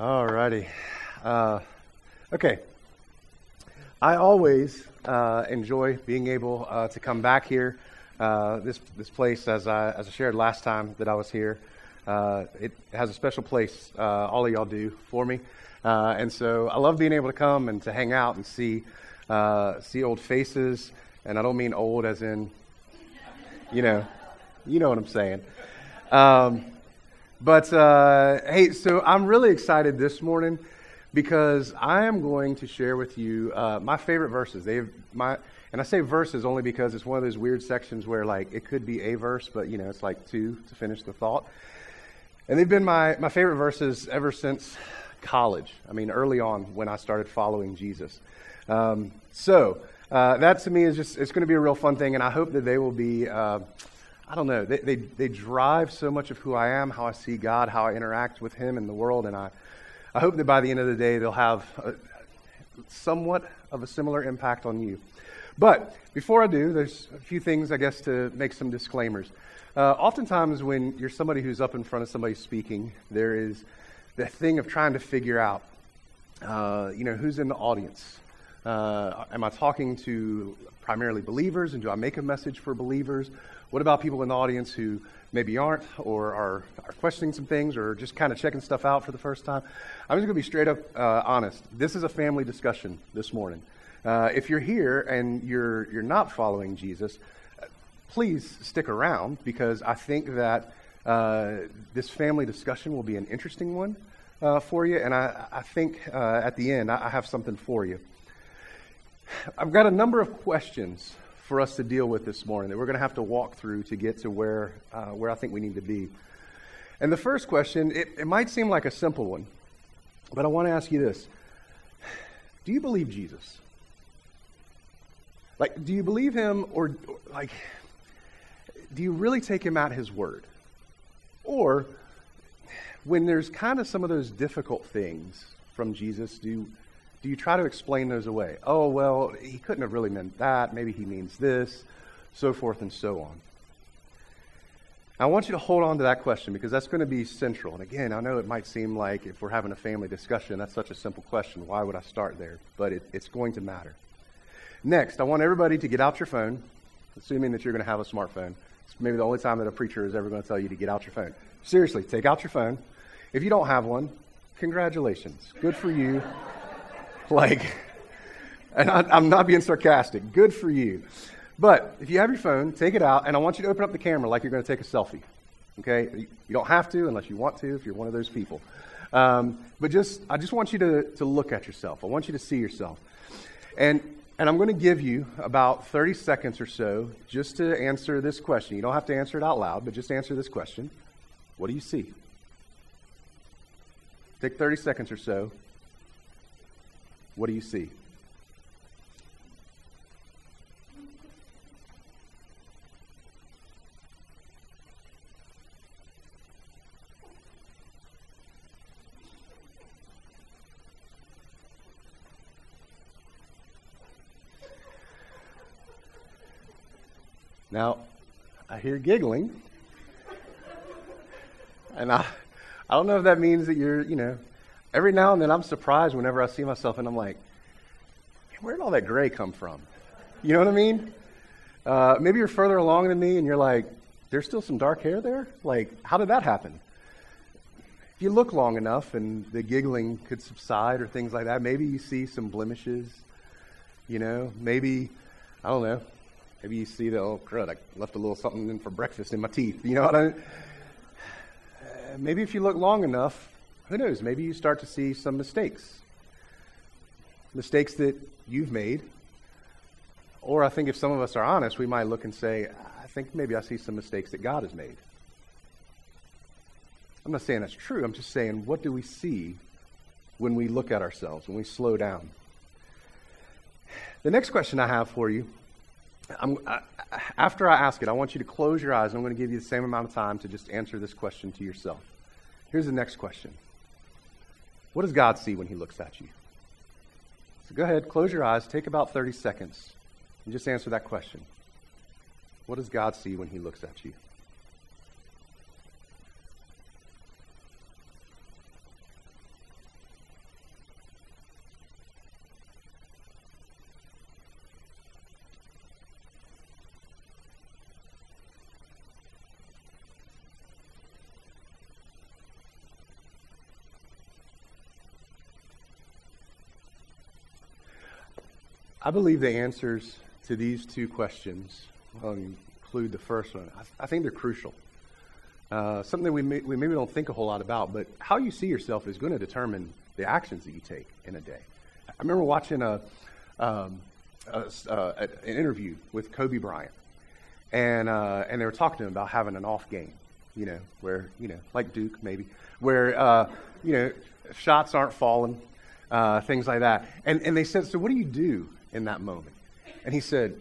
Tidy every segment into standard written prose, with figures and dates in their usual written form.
All righty. Okay. I always enjoy being able to come back here. This place, as I shared last time that I was here, it has a special place. All of y'all do for me, and so I love being able to come and to hang out and see old faces. And I don't mean old as in, you know what I'm saying. Hey, so I'm really excited this morning, because I am going to share with you my favorite verses. And I say verses only because it's one of those weird sections where, like, it could be a verse, but, it's like two to finish the thought. And they've been my favorite verses ever since college. I mean, early on when I started following Jesus. That to me is just, it's going to be a real fun thing. And I hope that they will be, they drive so much of who I am, how I see God, how I interact with him and the world. And I hope that by the end of the day, they'll have somewhat of a similar impact on you. But before I do, there's a few things, I guess, to make some disclaimers. Oftentimes when you're somebody who's up in front of somebody speaking, there is the thing of trying to figure out, who's in the audience. Am I talking to primarily believers, and do I make a message for believers? What about people in the audience who maybe aren't, or are questioning some things, or just kind of checking stuff out for the first time? I'm just going to be straight up honest. This is a family discussion this morning. If you're here and you're not following Jesus, please stick around, because I think that this family discussion will be an interesting one for you, and I think at the end I have something for you. I've got a number of questions for us to deal with this morning that we're going to have to walk through to get to where I think we need to be. And the first question, it might seem like a simple one, but I want to ask you this. Do you believe Jesus? Like, do you believe him, or do you really take him at his word? Or when there's kind of some of those difficult things from Jesus, do you try to explain those away? Oh, well, he couldn't have really meant that. Maybe he means this, so forth and so on. I want you to hold on to that question, because that's going to be central. And again, I know it might seem like, if we're having a family discussion, that's such a simple question. Why would I start there? But it's going to matter. Next, I want everybody to get out your phone, assuming that you're going to have a smartphone. It's maybe the only time that a preacher is ever going to tell you to get out your phone. Seriously, take out your phone. If you don't have one, congratulations. Good for you. And I'm not being sarcastic. Good for you. But if you have your phone, take it out, and I want you to open up the camera like you're going to take a selfie, okay? You don't have to unless you want to, if you're one of those people. I just want you to look at yourself. I want you to see yourself. And I'm going to give you about 30 seconds or so just to answer this question. You don't have to answer it out loud, but just answer this question. What do you see? Take 30 seconds or so. What do you see? Now, I hear giggling, and I don't know if that means that you're, every now and then I'm surprised whenever I see myself, and I'm like, where did all that gray come from? You know what I mean? Maybe you're further along than me, and you're like, there's still some dark hair there? Like, how did that happen? If you look long enough and the giggling could subside or things like that, maybe you see some blemishes, maybe, I don't know, maybe you see oh crud, I left a little something in for breakfast in my teeth, you know what I mean? Maybe if you look long enough, who knows, maybe you start to see some mistakes that you've made. Or I think if some of us are honest, we might look and say, I think maybe I see some mistakes that God has made. I'm not saying that's true. I'm just saying, what do we see when we look at ourselves, when we slow down? The next question I have for you, after I ask it, I want you to close your eyes, and I'm going to give you the same amount of time to just answer this question to yourself. Here's the next question. What does God see when he looks at you? So go ahead, close your eyes, take about 30 seconds, and just answer that question. What does God see when he looks at you? I believe the answers to these two questions, I'll include the first one, I think they're crucial. Something we maybe don't think a whole lot about, but how you see yourself is going to determine the actions that you take in a day. I remember watching an interview with Kobe Bryant, and they were talking to him about having an off game, where, like Duke maybe, where, shots aren't falling, things like that. And they said, so what do you do in that moment? And he said,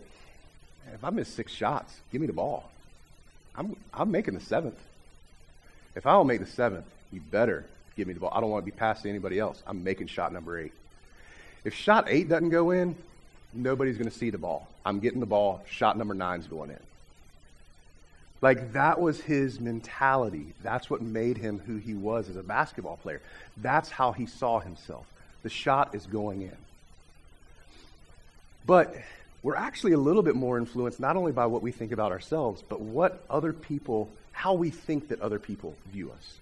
if I miss 6 shots, give me the ball. I'm making the 7th. If I don't make the 7th, you better give me the ball. I don't want to be passed to anybody else. I'm making shot number 8. If shot 8 doesn't go in, nobody's going to see the ball. I'm getting the ball. Shot number 9's going in. Like, that was his mentality. That's what made him who he was as a basketball player. That's how he saw himself. The shot is going in. But we're actually a little bit more influenced not only by what we think about ourselves, but what other people, how we think that other people view us.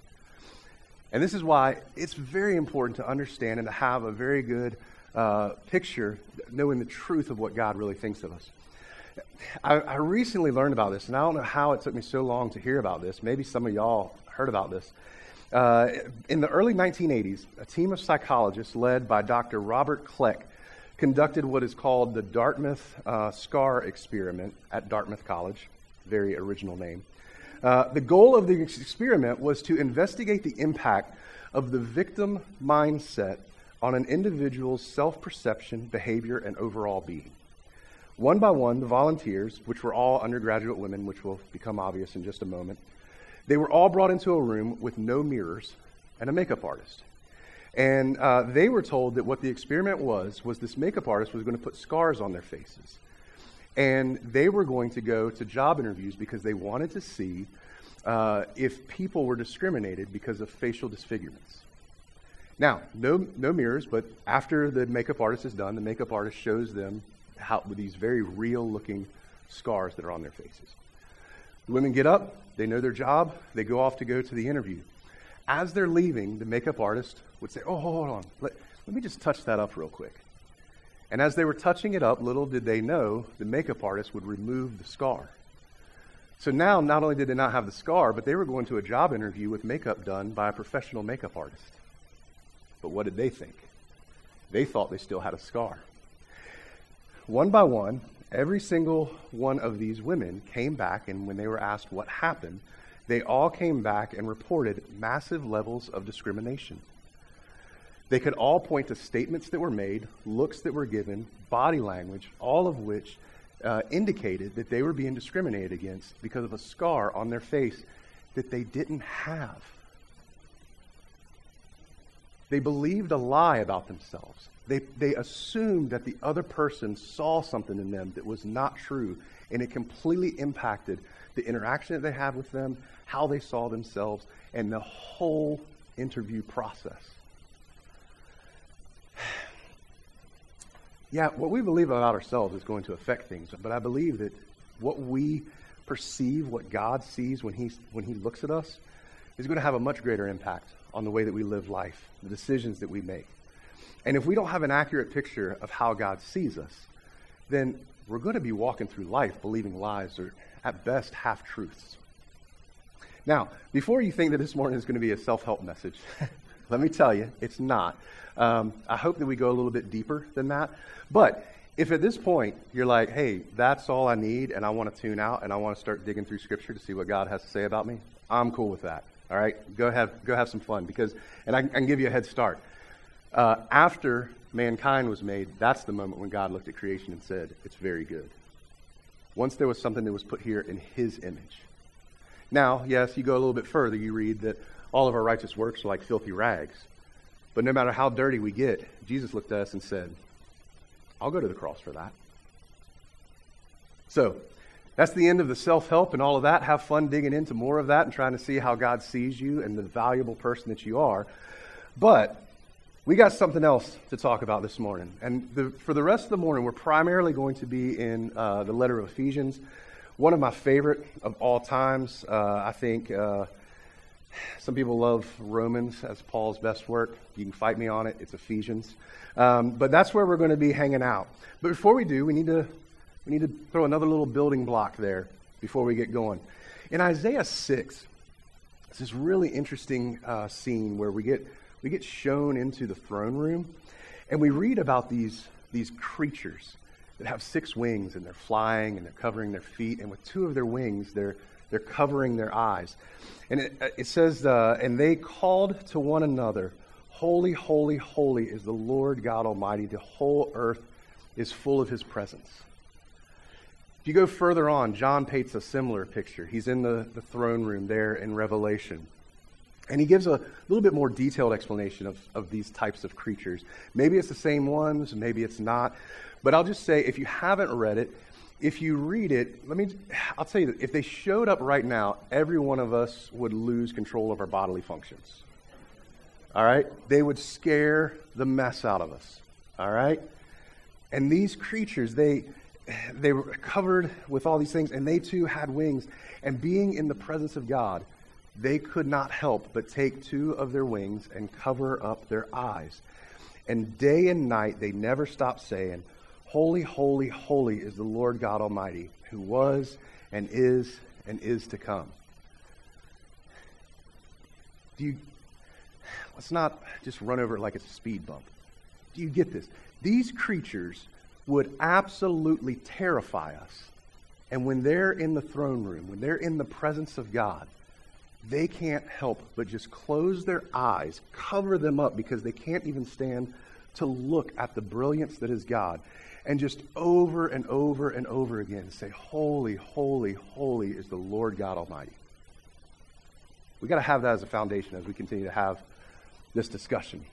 And this is why it's very important to understand and to have a very good picture, knowing the truth of what God really thinks of us. I recently learned about this, and I don't know how it took me so long to hear about this. Maybe some of y'all heard about this. In the early 1980s, a team of psychologists led by Dr. Robert Kleck conducted what is called the Dartmouth SCAR experiment at Dartmouth College. Very original name. The goal of the experiment was to investigate the impact of the victim mindset on an individual's self-perception, behavior, and overall being. One by one, the volunteers, which were all undergraduate women, which will become obvious in just a moment, they were all brought into a room with no mirrors and a makeup artist. And they were told that what the experiment was this makeup artist was going to put scars on their faces. And they were going to go to job interviews because they wanted to see if people were discriminated because of facial disfigurements. Now, no mirrors, but after the makeup artist is done, the makeup artist shows them how, with these very real-looking scars that are on their faces. The women get up, they know their job, they go off to go to the interview. As they're leaving, the makeup artist would say, oh, hold on, let me just touch that up real quick. And as they were touching it up, little did they know, the makeup artist would remove the scar. So now, not only did they not have the scar, but they were going to a job interview with makeup done by a professional makeup artist. But what did they think? They thought they still had a scar. One by one, every single one of these women came back, and when they were asked what happened, they all came back and reported massive levels of discrimination. They could all point to statements that were made, looks that were given, body language, all of which indicated that they were being discriminated against because of a scar on their face that they didn't have. They believed a lie about themselves. They assumed that the other person saw something in them that was not true, and it completely impacted the interaction that they had with them, how they saw themselves, and the whole interview process. Yeah, what we believe about ourselves is going to affect things, but I believe that what we perceive, what God sees when he looks at us, is going to have a much greater impact on the way that we live life, the decisions that we make. And if we don't have an accurate picture of how God sees us, then we're going to be walking through life believing lies or, at best, half-truths. Now, before you think that this morning is going to be a self-help message, let me tell you, it's not. I hope that we go a little bit deeper than that. But if at this point you're like, hey, that's all I need, and I want to tune out, and I want to start digging through Scripture to see what God has to say about me, I'm cool with that. All right, go have some fun, because, and I can give you a head start. After mankind was made, that's the moment when God looked at creation and said, it's very good. Once there was something that was put here in his image. Now, yes, you go a little bit further, you read that all of our righteous works are like filthy rags. But no matter how dirty we get, Jesus looked at us and said, I'll go to the cross for that. So, that's the end of the self-help and all of that. Have fun digging into more of that and trying to see how God sees you and the valuable person that you are. But we got something else to talk about this morning. And for the rest of the morning, we're primarily going to be in the letter of Ephesians, one of my favorite of all times. I think Some people love Romans. That's Paul's best work. You can fight me on it. It's Ephesians. But that's where we're going to be hanging out. But before we do, we need to throw another little building block there before we get going. In Isaiah 6, it's this really interesting scene where we get shown into the throne room, and we read about these creatures that have six wings, and they're flying, and they're covering their feet, and with two of their wings, they're covering their eyes. And it says, and they called to one another, holy, holy, holy is the Lord God Almighty. The whole earth is full of his presence. If you go further on, John paints a similar picture. He's in the throne room there in Revelation. And he gives a little bit more detailed explanation of these types of creatures. Maybe it's the same ones, maybe it's not. But I'll just say, if you haven't read it, if you read it, I'll tell you that if they showed up right now, every one of us would lose control of our bodily functions. All right? They would scare the mess out of us. All right? And these creatures, they were covered with all these things, and they too had wings. And being in the presence of God, they could not help but take two of their wings and cover up their eyes. And day and night, they never stopped saying, holy, holy, holy is the Lord God Almighty, who was and is to come. Let's not just run over it like it's a speed bump. Do you get this? These creatures would absolutely terrify us. And when they're in the throne room, when they're in the presence of God, they can't help but just close their eyes, cover them up, because they can't even stand to look at the brilliance that is God, and just over and over and over again say, holy, holy, holy is the Lord God Almighty. We've got to have that as a foundation as we continue to have this discussion.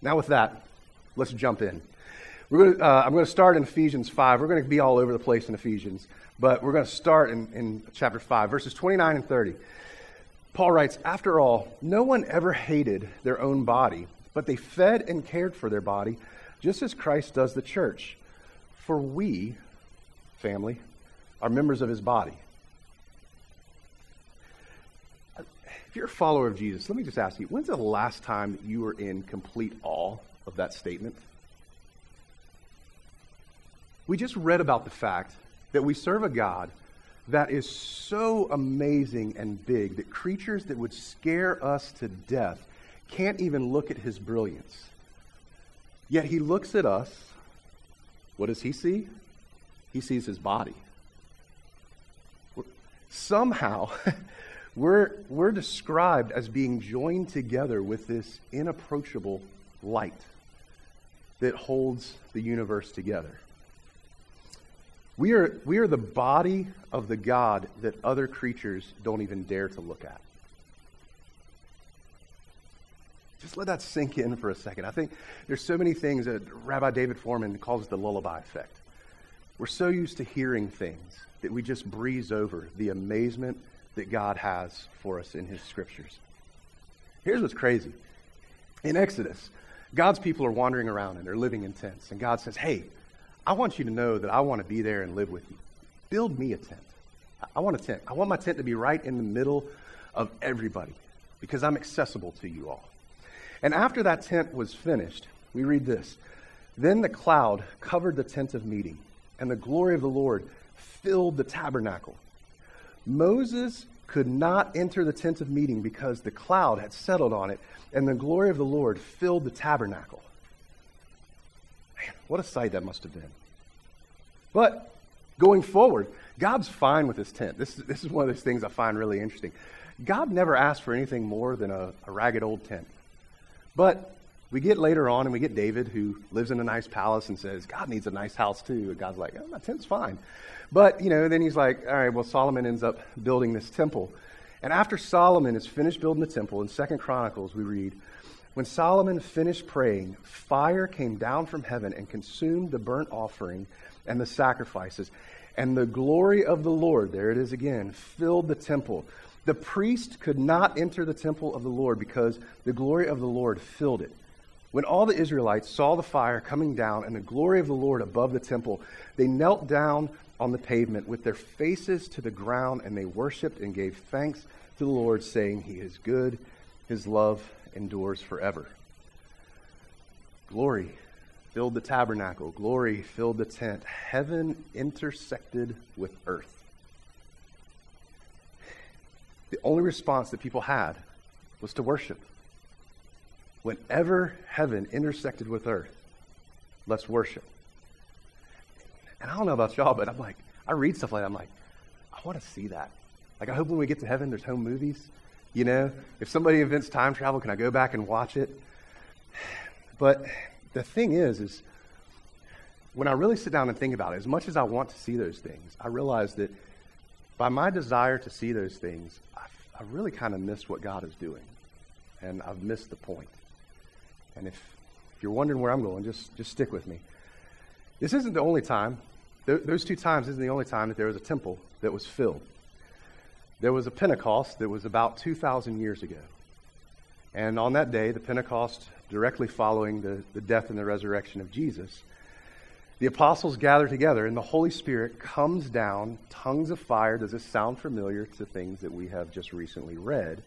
Now with that, let's jump in. I'm going to start in Ephesians 5. We're going to be all over the place in Ephesians, but we're going to start in chapter 5, verses 29 and 30. Paul writes, after all, no one ever hated their own body, but they fed and cared for their body, just as Christ does the church. For we, family, are members of his body. If you're a follower of Jesus, let me just ask you, when's the last time that you were in complete awe of that statement? We just read about the fact that we serve a God that is so amazing and big that creatures that would scare us to death can't even look at his brilliance. Yet he looks at us. What does he see? He sees his body. Somehow, we're described as being joined together with this inapproachable light that holds the universe together. We are the body of the God that other creatures don't even dare to look at. Just let that sink in for a second. I think there's so many things that Rabbi David Foreman calls the lullaby effect. We're so used to hearing things that we just breeze over the amazement that God has for us in his scriptures. Here's what's crazy. In Exodus, God's people are wandering around and they're living in tents. And God says, hey, I want you to know that I want to be there and live with you. Build me a tent. I want a tent. I want my tent to be right in the middle of everybody because I'm accessible to you all. And after that tent was finished, we read this. Then the cloud covered the tent of meeting, and the glory of the Lord filled the tabernacle. Moses could not enter the tent of meeting because the cloud had settled on it, and the glory of the Lord filled the tabernacle. What a sight that must have been. But going forward, God's fine with his tent. This is one of those things I find really interesting. God never asked for anything more than a ragged old tent. But we get later on and we get David, who lives in a nice palace and says, God needs a nice house too. And God's like, oh, my tent's fine. But, then he's like, all right, well, Solomon ends up building this temple. And after Solomon is finished building the temple, in 2 Chronicles we read, when Solomon finished praying, fire came down from heaven and consumed the burnt offering and the sacrifices. And the glory of the Lord, there it is again, filled the temple. The priest could not enter the temple of the Lord because the glory of the Lord filled it. When all the Israelites saw the fire coming down and the glory of the Lord above the temple, they knelt down on the pavement with their faces to the ground, and they worshipped and gave thanks to the Lord, saying, He is good, His love endures forever. Glory filled the tabernacle. Glory filled the tent. Heaven intersected with earth. The only response that people had was to worship. Whenever heaven intersected with earth, let's worship. And I don't know about y'all, but I'm like, I read stuff like that. I'm like, I want to see that. Like, I hope when we get to heaven, there's home movies. You know, if somebody invents time travel, can I go back and watch it? But the thing is when I really sit down and think about it, as much as I want to see those things, I realize that by my desire to see those things, I really kind of missed what God is doing. And I've missed the point. And if you're wondering where I'm going, just stick with me. This isn't the only time. Those two times isn't the only time that there was a temple that was filled. There was a Pentecost that was about 2,000 years ago. And on that day, the Pentecost directly following the death and the resurrection of Jesus, the apostles gather together and the Holy Spirit comes down, tongues of fire. Does this sound familiar to things that we have just recently read?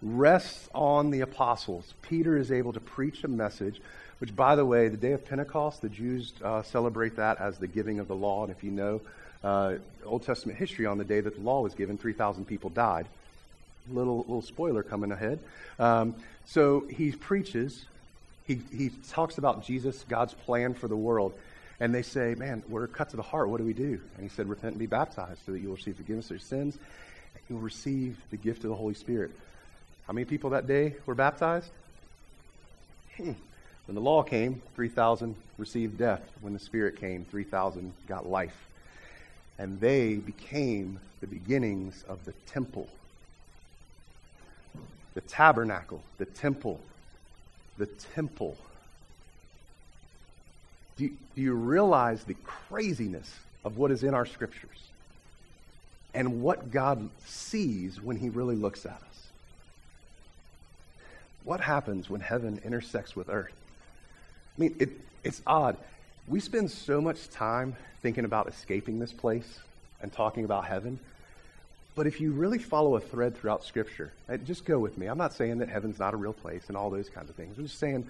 Rests on the apostles. Peter is able to preach a message, which, by the way, the day of Pentecost, the Jews celebrate that as the giving of the law. And if you know Old Testament history, on the day that the law was given, 3,000 people died. Little spoiler coming ahead. So he preaches. He talks about Jesus, God's plan for the world. And they say, man, we're cut to the heart. What do we do? And he said, repent and be baptized so that you will receive forgiveness of your sins. And you will receive the gift of the Holy Spirit. How many people that day were baptized? When the law came, 3,000 received death. When the Spirit came, 3,000 got life. And they became the beginnings of the temple. The tabernacle, the temple, the temple. Do you realize the craziness of what is in our scriptures and what God sees when He really looks at us? What happens when heaven intersects with earth? I mean, it's odd. We spend so much time thinking about escaping this place and talking about heaven. But if you really follow a thread throughout Scripture, just go with me. I'm not saying that heaven's not a real place and all those kinds of things. I'm just saying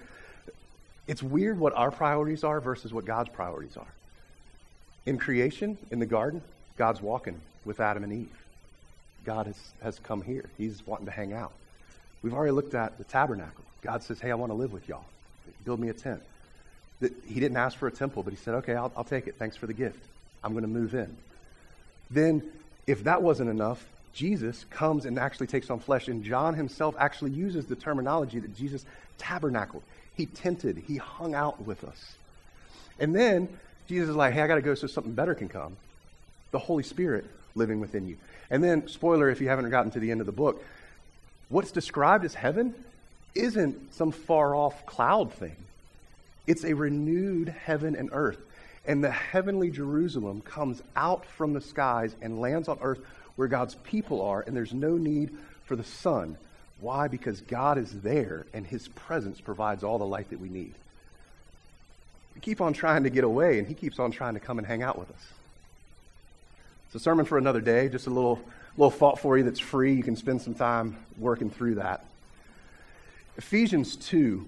it's weird what our priorities are versus what God's priorities are. In creation, in the garden, God's walking with Adam and Eve. God has come here. He's wanting to hang out. We've already looked at the tabernacle. God says, hey, I want to live with y'all. Build me a tent. He didn't ask for a temple, but He said, okay, I'll take it. Thanks for the gift. I'm going to move in. Then, if that wasn't enough, Jesus comes and actually takes on flesh. And John himself actually uses the terminology that Jesus tabernacled. He tented. He hung out with us. And then, Jesus is like, hey, I got to go so something better can come. The Holy Spirit living within you. And then, spoiler if you haven't gotten to the end of the book, what's described as heaven isn't some far-off cloud thing. It's a renewed heaven and earth. And the heavenly Jerusalem comes out from the skies and lands on earth where God's people are, and there's no need for the sun. Why? Because God is there, and His presence provides all the light that we need. We keep on trying to get away, and He keeps on trying to come and hang out with us. It's a sermon for another day, just a little thought for you that's free. You can spend some time working through that. Ephesians 2,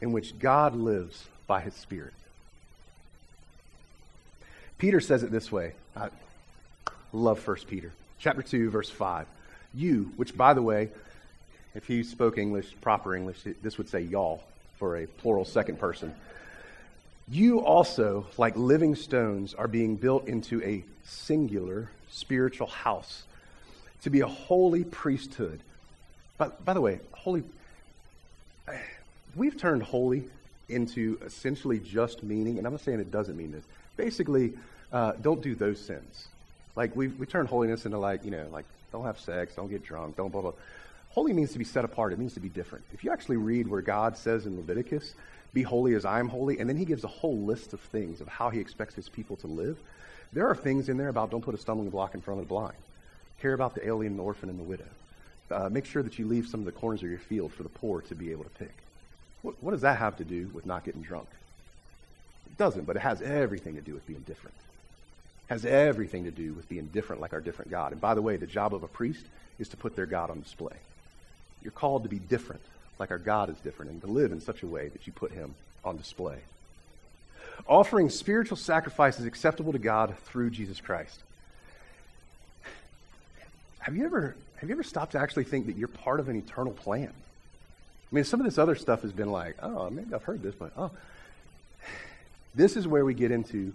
in which God lives by His Spirit. Peter says it this way. I love 1 Peter. Chapter 2, verse 5. You, which by the way, if he spoke English, proper English, this would say y'all for a plural second person. You also, like living stones, are being built into a singular spiritual house, to be a holy priesthood. But by the way, holy, we've turned holy into essentially just meaning, and I'm not saying it doesn't mean this. Basically, don't do those sins. Like we turn holiness into like, you know, like don't have sex, don't get drunk, don't blah blah. Holy means to be set apart. It means to be different. If you actually read where God says in Leviticus, be holy as I am holy, and then he gives a whole list of things of how he expects his people to live, there are things in there about don't put a stumbling block in front of the blind. Care about the alien, the orphan, and the widow. Make sure that you leave some of the corners of your field for the poor to be able to pick. What does that have to do with not getting drunk? It doesn't, but it has everything to do with being different. It has everything to do with being different like our different God. And by the way, the job of a priest is to put their God on display. You're called to be different like our God is different and to live in such a way that you put him on display. Offering spiritual sacrifice is acceptable to God through Jesus Christ. Have you ever stopped to actually think that you're part of an eternal plan? I mean, some of this other stuff has been like, oh, maybe I've heard this, but oh. This is where we get into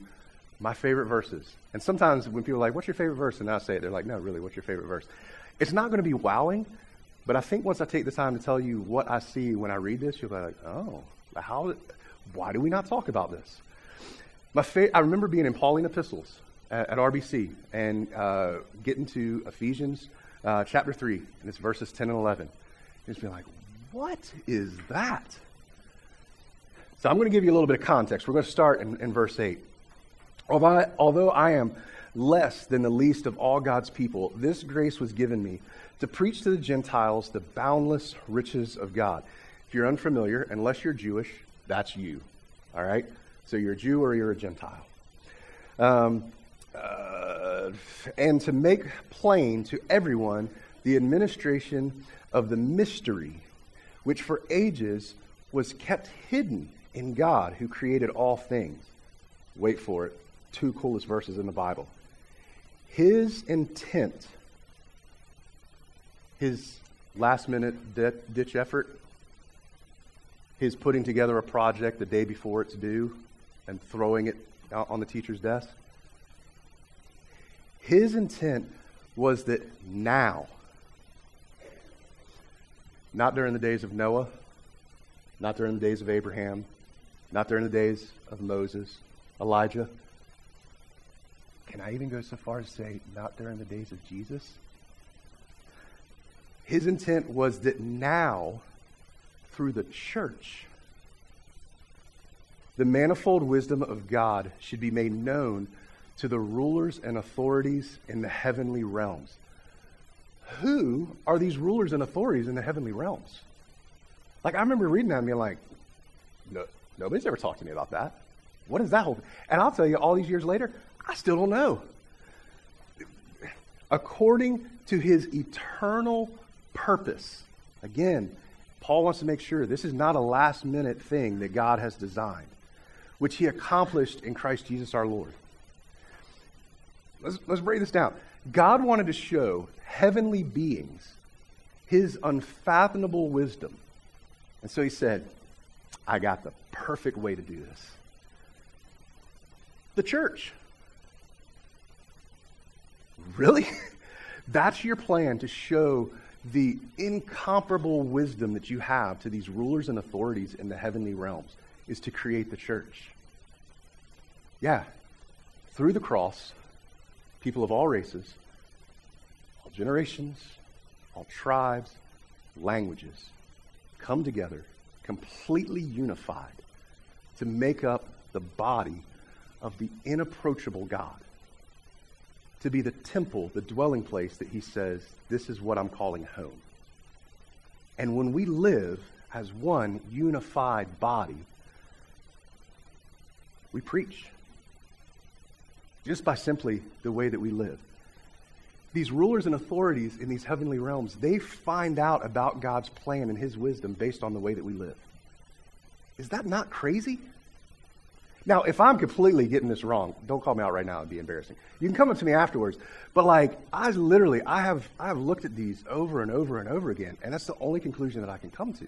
my favorite verses. And sometimes when people are like, what's your favorite verse? And I say it, they're like, no, really, what's your favorite verse? It's not going to be wowing, but I think once I take the time to tell you what I see when I read this, you'll be like, oh, why do we not talk about this? I remember being in Pauline epistles at RBC and getting to Ephesians chapter 3, and it's verses 10 and 11. And it's been like, what is that? So I'm going to give you a little bit of context. We're going to start in verse 8. Although I am less than the least of all God's people, this grace was given me to preach to the Gentiles the boundless riches of God. If you're unfamiliar, unless you're Jewish, that's you. All right? So you're a Jew or you're a Gentile. And to make plain to everyone the administration of the mystery, which for ages was kept hidden in God who created all things. Wait for it. Two coolest verses in the Bible. His intent, his last-minute ditch effort, his putting together a project the day before it's due and throwing it out on the teacher's desk. His intent was that now, not during the days of Noah, not during the days of Abraham, not during the days of Moses, Elijah. Can I even go so far as to say not during the days of Jesus? His intent was that now, through the church, the manifold wisdom of God should be made known to the rulers and authorities in the heavenly realms. Who are these rulers and authorities in the heavenly realms? Like, I remember reading that and being like, no, nobody's ever talked to me about that. What is that whole thing? And I'll tell you, all these years later, I still don't know. According to his eternal purpose. Again, Paul wants to make sure this is not a last-minute thing that God has designed, which he accomplished in Christ Jesus our Lord. Let's break this down. God wanted to show heavenly beings his unfathomable wisdom. And so he said, I got the perfect way to do this. The church. Really? That's your plan to show the incomparable wisdom that you have to these rulers and authorities in the heavenly realms is to create the church. Yeah. Through the cross, people of all races, all generations, all tribes, languages, come together, completely unified, to make up the body of the inapproachable God, to be the temple, the dwelling place that he says, this is what I'm calling home. And when we live as one unified body, we preach. Just by simply the way that we live. These rulers and authorities in these heavenly realms, they find out about God's plan and his wisdom based on the way that we live. Is that not crazy? Now, if I'm completely getting this wrong, don't call me out right now. It'd be embarrassing. You can come up to me afterwards. But I have looked at these over and over and over again, and that's the only conclusion that I can come to.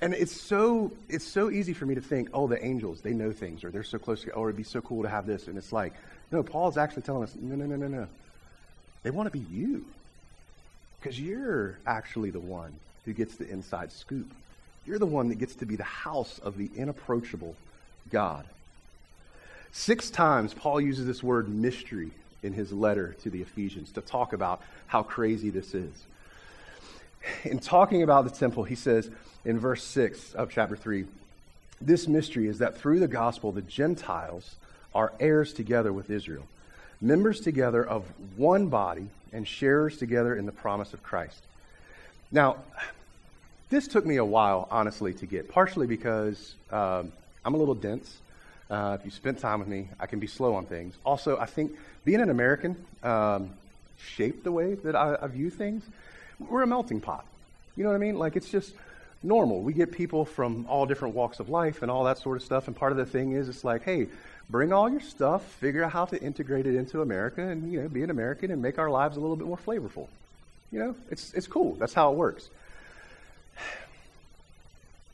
And it's so easy for me to think, oh, the angels, they know things, or they're so close to, or it'd be so cool to have this. And it's like, no, Paul's actually telling us, no. They want to be you, because you're actually the one who gets the inside scoop. You're the one that gets to be the house of the inapproachable God. 6 times Paul uses this word mystery in his letter to the Ephesians to talk about how crazy this is. in talking about the temple, he says in verse 6 of chapter 3, this mystery is that through the gospel, the Gentiles are heirs together with Israel, members together of one body and sharers together in the promise of Christ. Now, this took me a while, honestly, to get, partially because I'm a little dense. If you spent time with me, I can be slow on things. Also, I think being an American shaped the way that I view things. We're a melting pot. You know what I mean? Like, it's just normal. We get people from all different walks of life and all that sort of stuff. And part of the thing is, it's like, hey, bring all your stuff, figure out how to integrate it into America and, you know, be an American and make our lives a little bit more flavorful. You know, it's cool. That's how it works.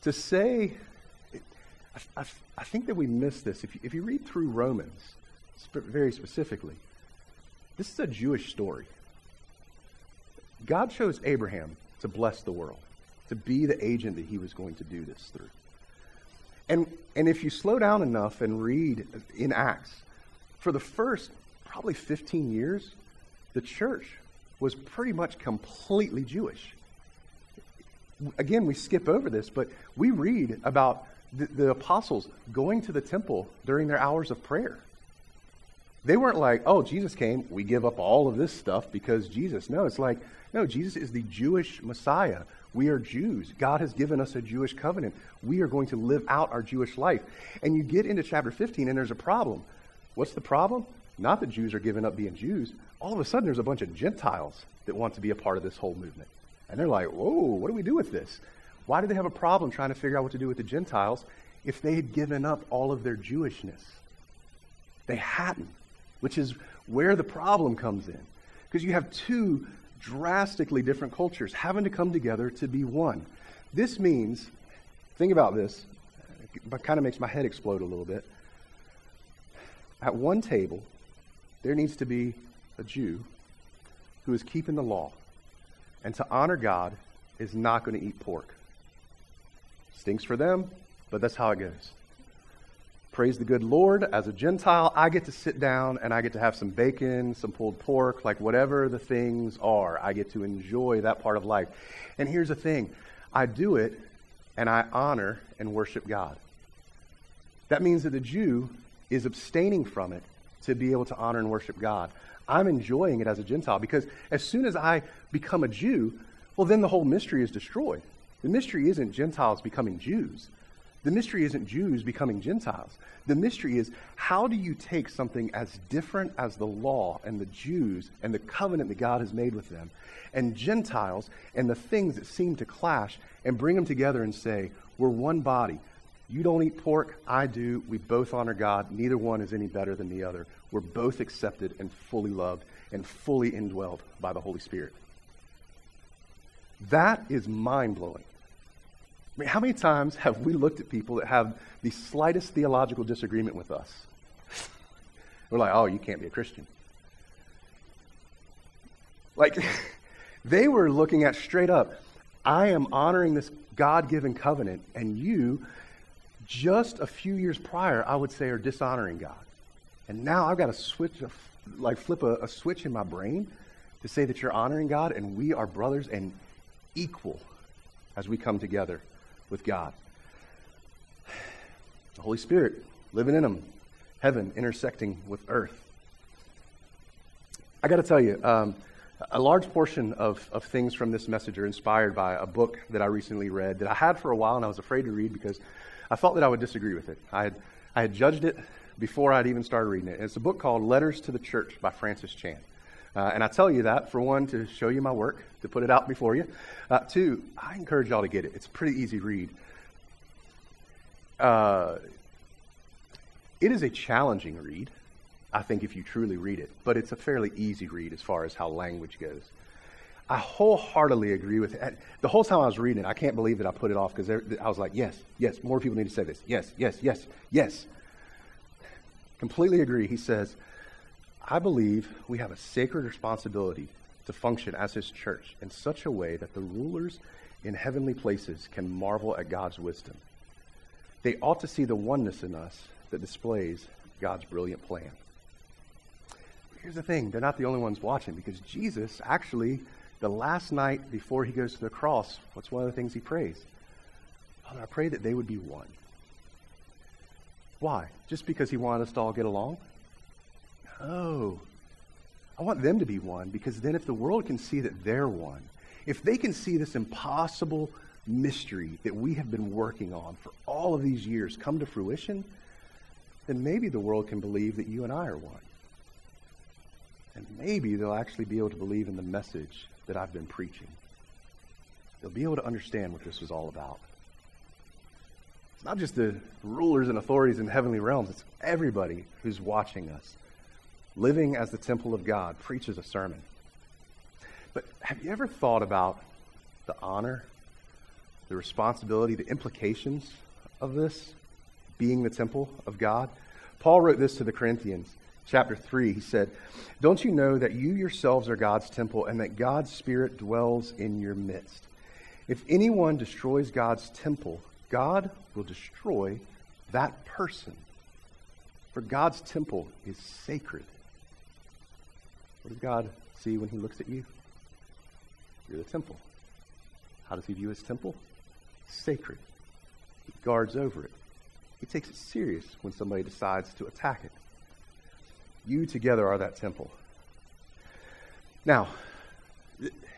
To say, I think that we miss this. If you read through Romans very specifically, this is a Jewish story. God chose Abraham to bless the world, to be the agent that he was going to do this through. And if you slow down enough and read in Acts, for the first probably 15 years, the church was pretty much completely Jewish. Again, we skip over this, but we read about the apostles going to the temple during their hours of prayer. They weren't like, oh, Jesus came, we give up all of this stuff because Jesus. No, it's like, no, Jesus is the Jewish Messiah. We are Jews. God has given us a Jewish covenant. We are going to live out our Jewish life. And you get into chapter 15 and there's a problem. What's the problem? Not that Jews are giving up being Jews. All of a sudden there's a bunch of Gentiles that want to be a part of this whole movement. And they're like, whoa, what do we do with this? Why do they have a problem trying to figure out what to do with the Gentiles if they had given up all of their Jewishness? They hadn't, which is where the problem comes in. Because you have two drastically different cultures having to come together to be one. This means, think about this, it kind of makes my head explode a little bit. At one table, there needs to be a Jew who is keeping the law. And to honor God is not going to eat pork. Stinks for them, but that's how it goes. Praise the good Lord, as a Gentile, I get to sit down and I get to have some bacon, some pulled pork, like whatever the things are. I get to enjoy that part of life. And here's the thing. I do it and I honor and worship God. That means that the Jew is abstaining from it to be able to honor and worship God. I'm enjoying it as a Gentile because as soon as I become a Jew, well, then the whole mystery is destroyed. The mystery isn't Gentiles becoming Jews. The mystery isn't Jews becoming Gentiles. The mystery is, how do you take something as different as the law and the Jews and the covenant that God has made with them and Gentiles and the things that seem to clash and bring them together and say, we're one body. You don't eat pork, I do. We both honor God. Neither one is any better than the other. We're both accepted and fully loved and fully indwelled by the Holy Spirit. That is mind-blowing. I mean, how many times have we looked at people that have the slightest theological disagreement with us? We're like, oh, you can't be a Christian. Like, they were looking at straight up, I am honoring this God-given covenant, and you, just a few years prior, I would say, are dishonoring God. And now I've got to switch, like flip a switch in my brain to say that you're honoring God, and we are brothers and equal as we come together with God. The Holy Spirit living in them, heaven intersecting with earth. I got to tell you, a large portion of things from this message are inspired by a book that I recently read that I had for a while and I was afraid to read because I thought that I would disagree with it. I had judged it before I'd even started reading it. And it's a book called Letters to the Church by Francis Chan. And I tell you that, for one, to show you my work, to put it out before you. Two, I encourage y'all to get it. It's a pretty easy read. It is a challenging read, I think, if you truly read it. But it's a fairly easy read as far as how language goes. I wholeheartedly agree with it. The whole time I was reading it, I can't believe that I put it off because I was like, yes, more people need to say this. Yes. Completely agree. He says, I believe we have a sacred responsibility to function as his church in such a way that the rulers in heavenly places can marvel at God's wisdom. They ought to see the oneness in us that displays God's brilliant plan. Here's the thing, they're not the only ones watching because Jesus actually, the last night before he goes to the cross, what's one of the things he prays? Father, I pray that they would be one. Why? Just because he wanted us to all get along? No. I want them to be one, because then if the world can see that they're one, if they can see this impossible mystery that we have been working on for all of these years come to fruition, then maybe the world can believe that you and I are one. And maybe they'll actually be able to believe in the message that I've been preaching. They'll be able to understand what this was all about. It's not just the rulers and authorities in heavenly realms, it's everybody who's watching us. Living as the temple of God preaches a sermon. But have you ever thought about the honor, the responsibility, the implications of this being the temple of God? Paul wrote this to the Corinthians, chapter 3. He said, "Don't you know that you yourselves are God's temple and that God's Spirit dwells in your midst? If anyone destroys God's temple, God will destroy that person. For God's temple is sacred." What does God see when he looks at you? You're the temple. How does he view his temple? Sacred. He guards over it. He takes it serious when somebody decides to attack it. You together are that temple. Now,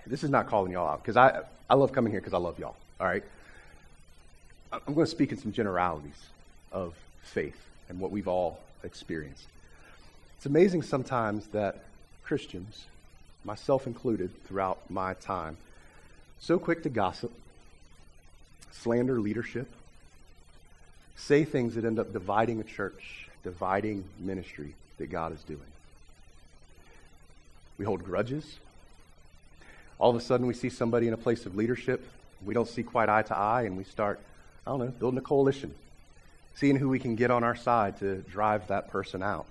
this is not calling y'all out, because I love coming here because I love y'all, all right? I'm going to speak in some generalities of faith and what we've all experienced. It's amazing sometimes that Christians, myself included throughout my time, so quick to gossip, slander leadership, say things that end up dividing a church, dividing ministry that God is doing. We hold grudges. All of a sudden we see somebody in a place of leadership. We don't see quite eye to eye, and we start, building a coalition, seeing who we can get on our side to drive that person out.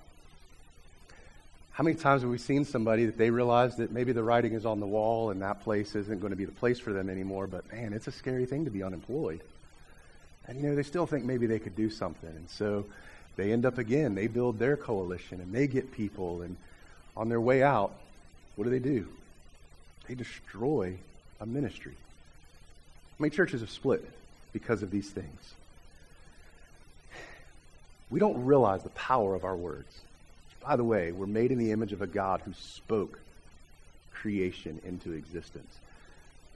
How many times have we seen somebody that they realize that maybe the writing is on the wall and that place isn't going to be the place for them anymore, but man, it's a scary thing to be unemployed. And they still think maybe they could do something. And so they end up again, they build their coalition and they get people, and on their way out, what do? They destroy a ministry. How many churches have split because of these things? We don't realize the power of our words. By the way, we're made in the image of a God who spoke creation into existence.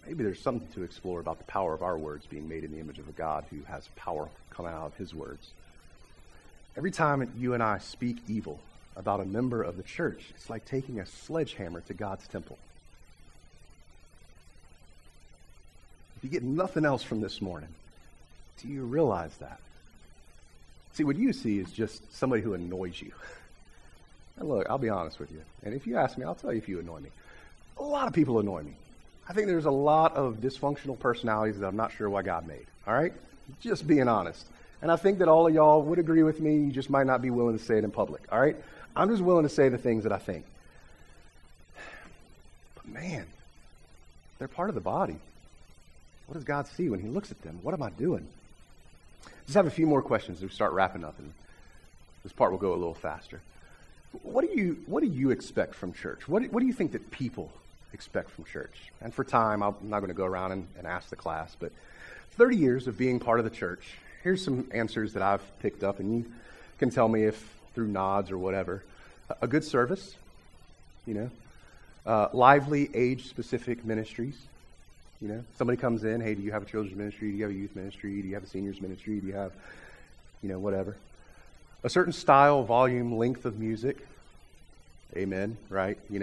Maybe there's something to explore about the power of our words being made in the image of a God who has power coming out of his words. Every time you and I speak evil about a member of the church, it's like taking a sledgehammer to God's temple. If you get nothing else from this morning, do you realize that? See, what you see is just somebody who annoys you. And look, I'll be honest with you. And if you ask me, I'll tell you if you annoy me. A lot of people annoy me. I think there's a lot of dysfunctional personalities that I'm not sure why God made. All right? Just being honest. And I think that all of y'all would agree with me. You just might not be willing to say it in public. All right? I'm just willing to say the things that I think. But man, they're part of the body. What does God see when he looks at them? What am I doing? Just have a few more questions as we start wrapping up, and this part will go a little faster. What do you expect from church? What do you think that people expect from church? And for time, I'm not going to go around and ask the class, but 30 years of being part of the church, here's some answers that I've picked up, and you can tell me if through nods or whatever. A good service, lively age-specific ministries. Somebody comes in, hey, do you have a children's ministry? Do you have a youth ministry? Do you have a seniors ministry? Do you have, whatever. A certain style, volume, length of music. Amen, right? We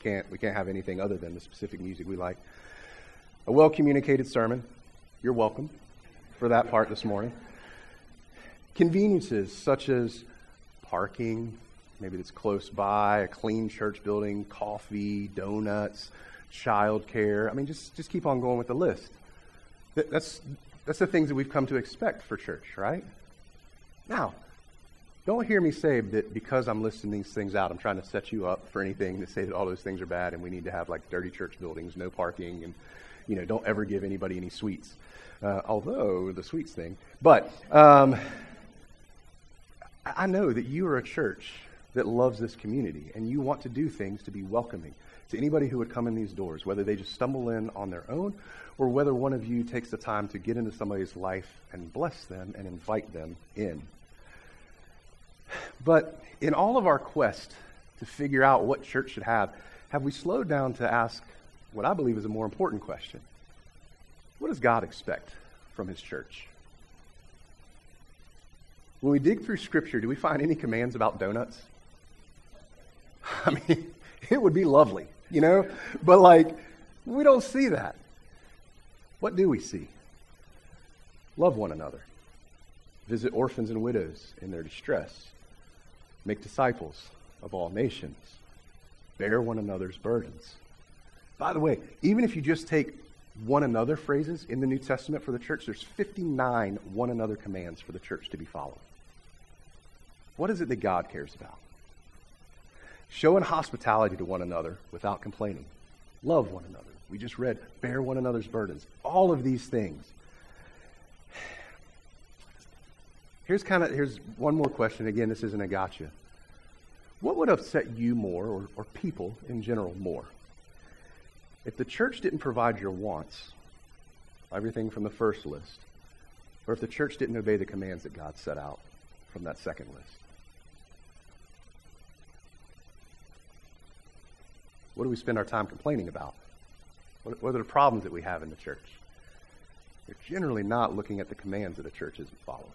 can't have anything other than the specific music we like. A well-communicated sermon. You're welcome for that part this morning. Conveniences such as parking, maybe that's close by, a clean church building, coffee, donuts, childcare. Just keep on going with the list. That's the things that we've come to expect for church, right? Now, don't hear me say that because I'm listing these things out, I'm trying to set you up for anything to say that all those things are bad and we need to have dirty church buildings, no parking, and don't ever give anybody any sweets. Although the sweets thing, but I know that you are a church that loves this community, and you want to do things to be welcoming to anybody who would come in these doors, whether they just stumble in on their own or whether one of you takes the time to get into somebody's life and bless them and invite them in. But in all of our quest to figure out what church should have we slowed down to ask what I believe is a more important question? What does God expect from his church? When we dig through Scripture, do we find any commands about donuts? I mean, it would be lovely, you know? But, we don't see that. What do we see? Love one another. Visit orphans and widows in their distress. Make disciples of all nations. Bear one another's burdens. By the way, even if you just take one another phrases in the New Testament for the church, there's 59 one another commands for the church to be following. What is it that God cares about? Showing hospitality to one another without complaining. Love one another. We just read, bear one another's burdens. All of these things. Here's one more question. Again, this isn't a gotcha. What would upset you more, or people in general more, if the church didn't provide your wants, everything from the first list, or if the church didn't obey the commands that God set out from that second list? What do we spend our time complaining about? What are the problems that we have in the church? They're generally not looking at the commands that the church isn't following.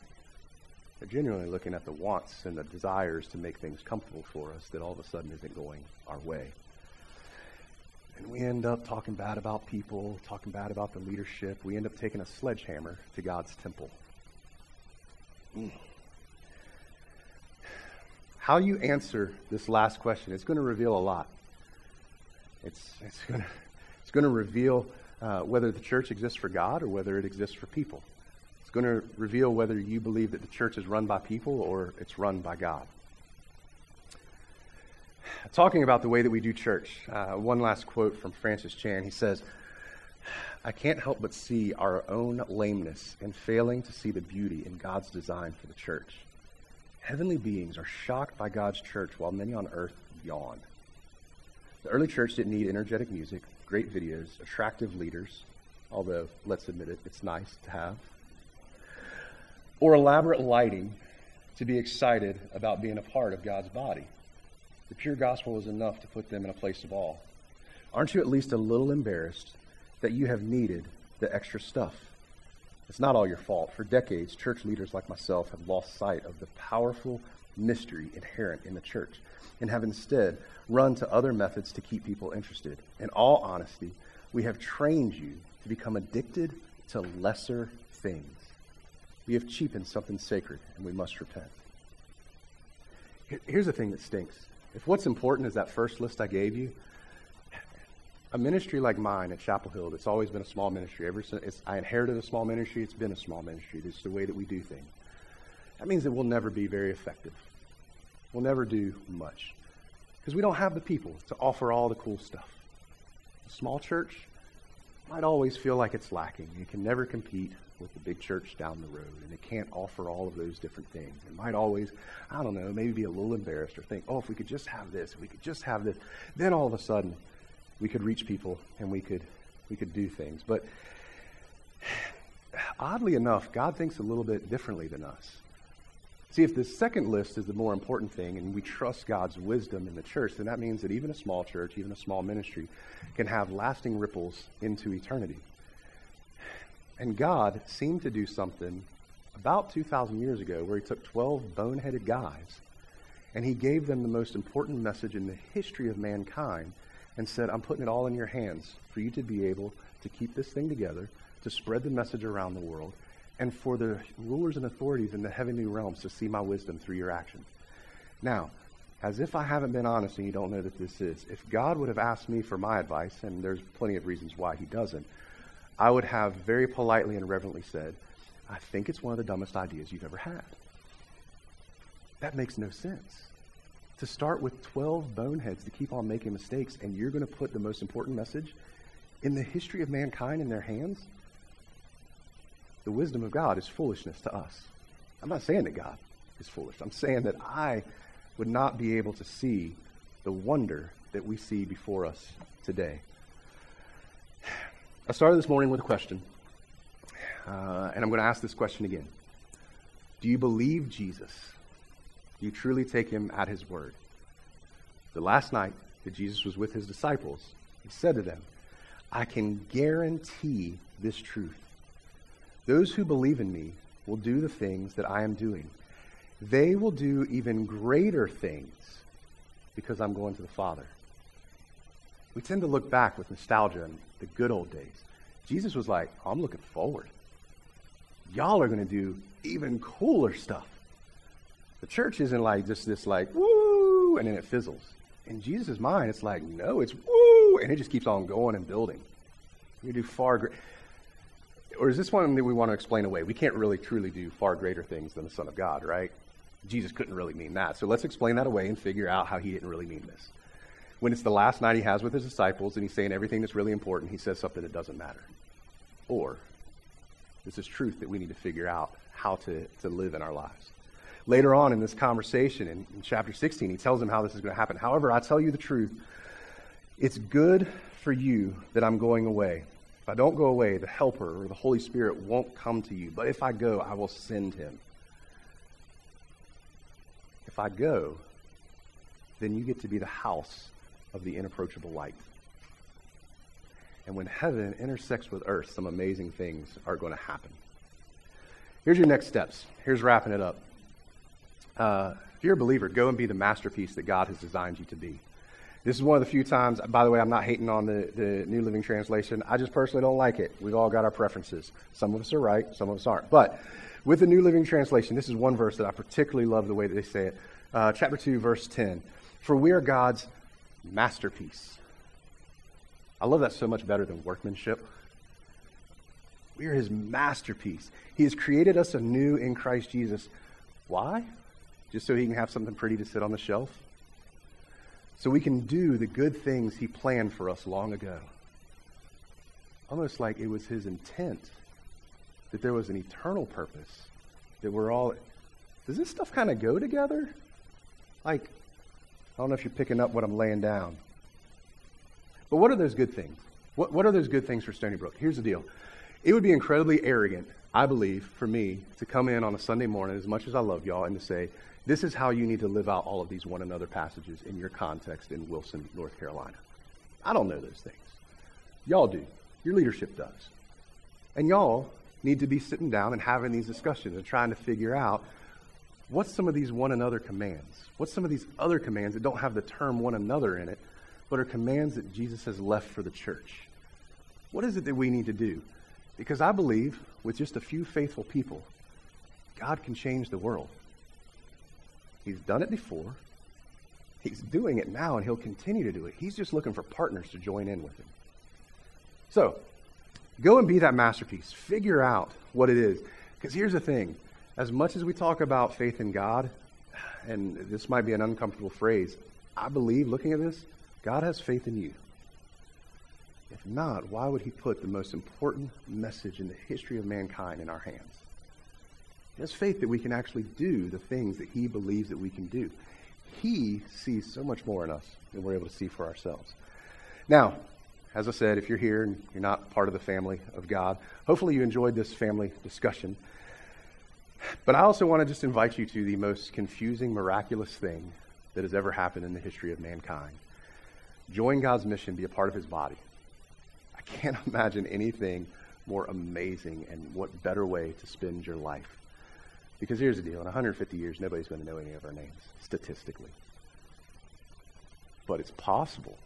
They're generally looking at the wants and the desires to make things comfortable for us that all of a sudden isn't going our way. And we end up talking bad about people, talking bad about the leadership. We end up taking a sledgehammer to God's temple. How you answer this last question is going to reveal a lot. It's going to reveal whether the church exists for God or whether it exists for people. It's going to reveal whether you believe that the church is run by people or it's run by God. Talking about the way that we do church, one last quote from Francis Chan. He says, "I can't help but see our own lameness in failing to see the beauty in God's design for the church. Heavenly beings are shocked by God's church while many on earth yawn. The early church didn't need energetic music, great videos, attractive leaders, although let's admit it, it's nice to have, or elaborate lighting to be excited about being a part of God's body. The pure gospel was enough to put them in a place of awe. Aren't you at least a little embarrassed that you have needed the extra stuff? It's not all your fault. For decades, church leaders like myself have lost sight of the powerful mystery inherent in the church and have instead run to other methods to keep people interested. In all honesty, we have trained you to become addicted to lesser things. We have cheapened something sacred, and we must repent." Here's the thing that stinks. If what's important is that first list I gave you, a ministry like mine at Chapel Hill that's always been a small ministry, ever since I inherited a small ministry, it's been a small ministry. It's the way that we do things. That means that we'll never be very effective. We'll never do much because we don't have the people to offer all the cool stuff. A small church might always feel like it's lacking. It can never compete with the big church down the road, and it can't offer all of those different things. It might always, I don't know, maybe be a little embarrassed or think, oh, if we could just have this, if we could just have this, then all of a sudden we could reach people and we could do things. But oddly enough, God thinks a little bit differently than us. See, if the second list is the more important thing and we trust God's wisdom in the church, then that means that even a small church, even a small ministry, can have lasting ripples into eternity. And God seemed to do something about 2,000 years ago where he took 12 boneheaded guys and he gave them the most important message in the history of mankind and said, I'm putting it all in your hands for you to be able to keep this thing together, to spread the message around the world, and for the rulers and authorities in the heavenly realms to see my wisdom through your actions. Now, as if I haven't been honest and you don't know that this is, if God would have asked me for my advice, and there's plenty of reasons why he doesn't, I would have very politely and reverently said, I think it's one of the dumbest ideas you've ever had. That makes no sense. To start with 12 boneheads to keep on making mistakes, and you're going to put the most important message in the history of mankind in their hands? The wisdom of God is foolishness to us. I'm not saying that God is foolish. I'm saying that I would not be able to see the wonder that we see before us today. I started this morning with a question, and I'm going to ask this question again. Do you believe Jesus? Do you truly take him at his word? The last night that Jesus was with his disciples, he said to them, I can guarantee this truth. Those who believe in me will do the things that I am doing. They will do even greater things because I'm going to the Father. We tend to look back with nostalgia and the good old days. Jesus was like, I'm looking forward. Y'all are going to do even cooler stuff. The church isn't like just this like, woo, and then it fizzles. In Jesus' mind, it's like, no, it's woo, and it just keeps on going and building. We're going to do far greater. Or is this one that we want to explain away? We can't really truly do far greater things than the Son of God, right? Jesus couldn't really mean that. So let's explain that away and figure out how he didn't really mean this. When it's the last night he has with his disciples and he's saying everything that's really important, he says something that doesn't matter. Or this is truth that we need to figure out how to live in our lives. Later on in this conversation in chapter 16, he tells them how this is going to happen. However, I tell you the truth. It's good for you that I'm going away. If I don't go away, the Helper or the Holy Spirit won't come to you. But if I go, I will send him. If I go, then you get to be the house of the inapproachable light. And when heaven intersects with earth, some amazing things are going to happen. Here's your next steps. Here's wrapping it up. If you're a believer, go and be the masterpiece that God has designed you to be. This is one of the few times, by the way, I'm not hating on the New Living Translation. I just personally don't like it. We've all got our preferences. Some of us are right, some of us aren't. But with the New Living Translation, this is one verse that I particularly love the way that they say it. Chapter 2, verse 10. For we are God's masterpiece. I love that so much better than workmanship. We are his masterpiece. He has created us anew in Christ Jesus. Why? Just so he can have something pretty to sit on the shelf? So we can do the good things he planned for us long ago. Almost like it was his intent that there was an eternal purpose that we're all... Does this stuff kind of go together? Like, I don't know if you're picking up what I'm laying down. But what are those good things? What are those good things for Stony Brook? Here's the deal. It would be incredibly arrogant, I believe, for me to come in on a Sunday morning, as much as I love y'all, and to say, this is how you need to live out all of these one another passages in your context in Wilson, North Carolina. I don't know those things. Y'all do. Your leadership does. And y'all need to be sitting down and having these discussions and trying to figure out what's some of these one another commands? What's some of these other commands that don't have the term one another in it, but are commands that Jesus has left for the church? What is it that we need to do? Because I believe with just a few faithful people, God can change the world. He's done it before. He's doing it now, and he'll continue to do it. He's just looking for partners to join in with him. So, go and be that masterpiece. Figure out what it is. Because here's the thing. As much as we talk about faith in God, and this might be an uncomfortable phrase, I believe, looking at this, God has faith in you. If not, why would he put the most important message in the history of mankind in our hands? He has faith that we can actually do the things that he believes that we can do. He sees so much more in us than we're able to see for ourselves. Now, as I said, if you're here and you're not part of the family of God, hopefully you enjoyed this family discussion. But I also want to just invite you to the most confusing, miraculous thing that has ever happened in the history of mankind. Join God's mission, be a part of his body. I can't imagine anything more amazing and what better way to spend your life. Because here's the deal, in 150 years, nobody's going to know any of our names, statistically. But it's possible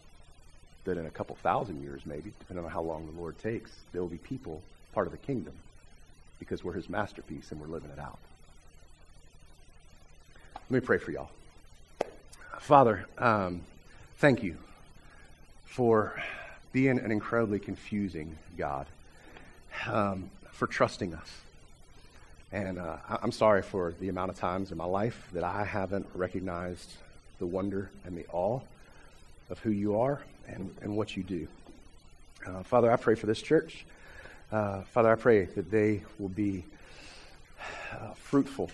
that in a couple thousand years, maybe, depending on how long the Lord takes, there will be people part of the kingdom because we're his masterpiece and we're living it out. Let me pray for y'all. Father, thank you for being an incredibly confusing God, for trusting us. And I'm sorry for the amount of times in my life that I haven't recognized the wonder and the awe of who you are and what you do. Father, I pray for this church. Father, I pray that they will be fruitful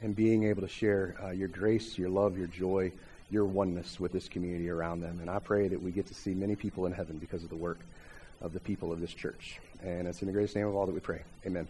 and being able to share your grace, your love, your joy, your oneness with this community around them. And I pray that we get to see many people in heaven because of the work of the people of this church. And it's in the greatest name of all that we pray. Amen.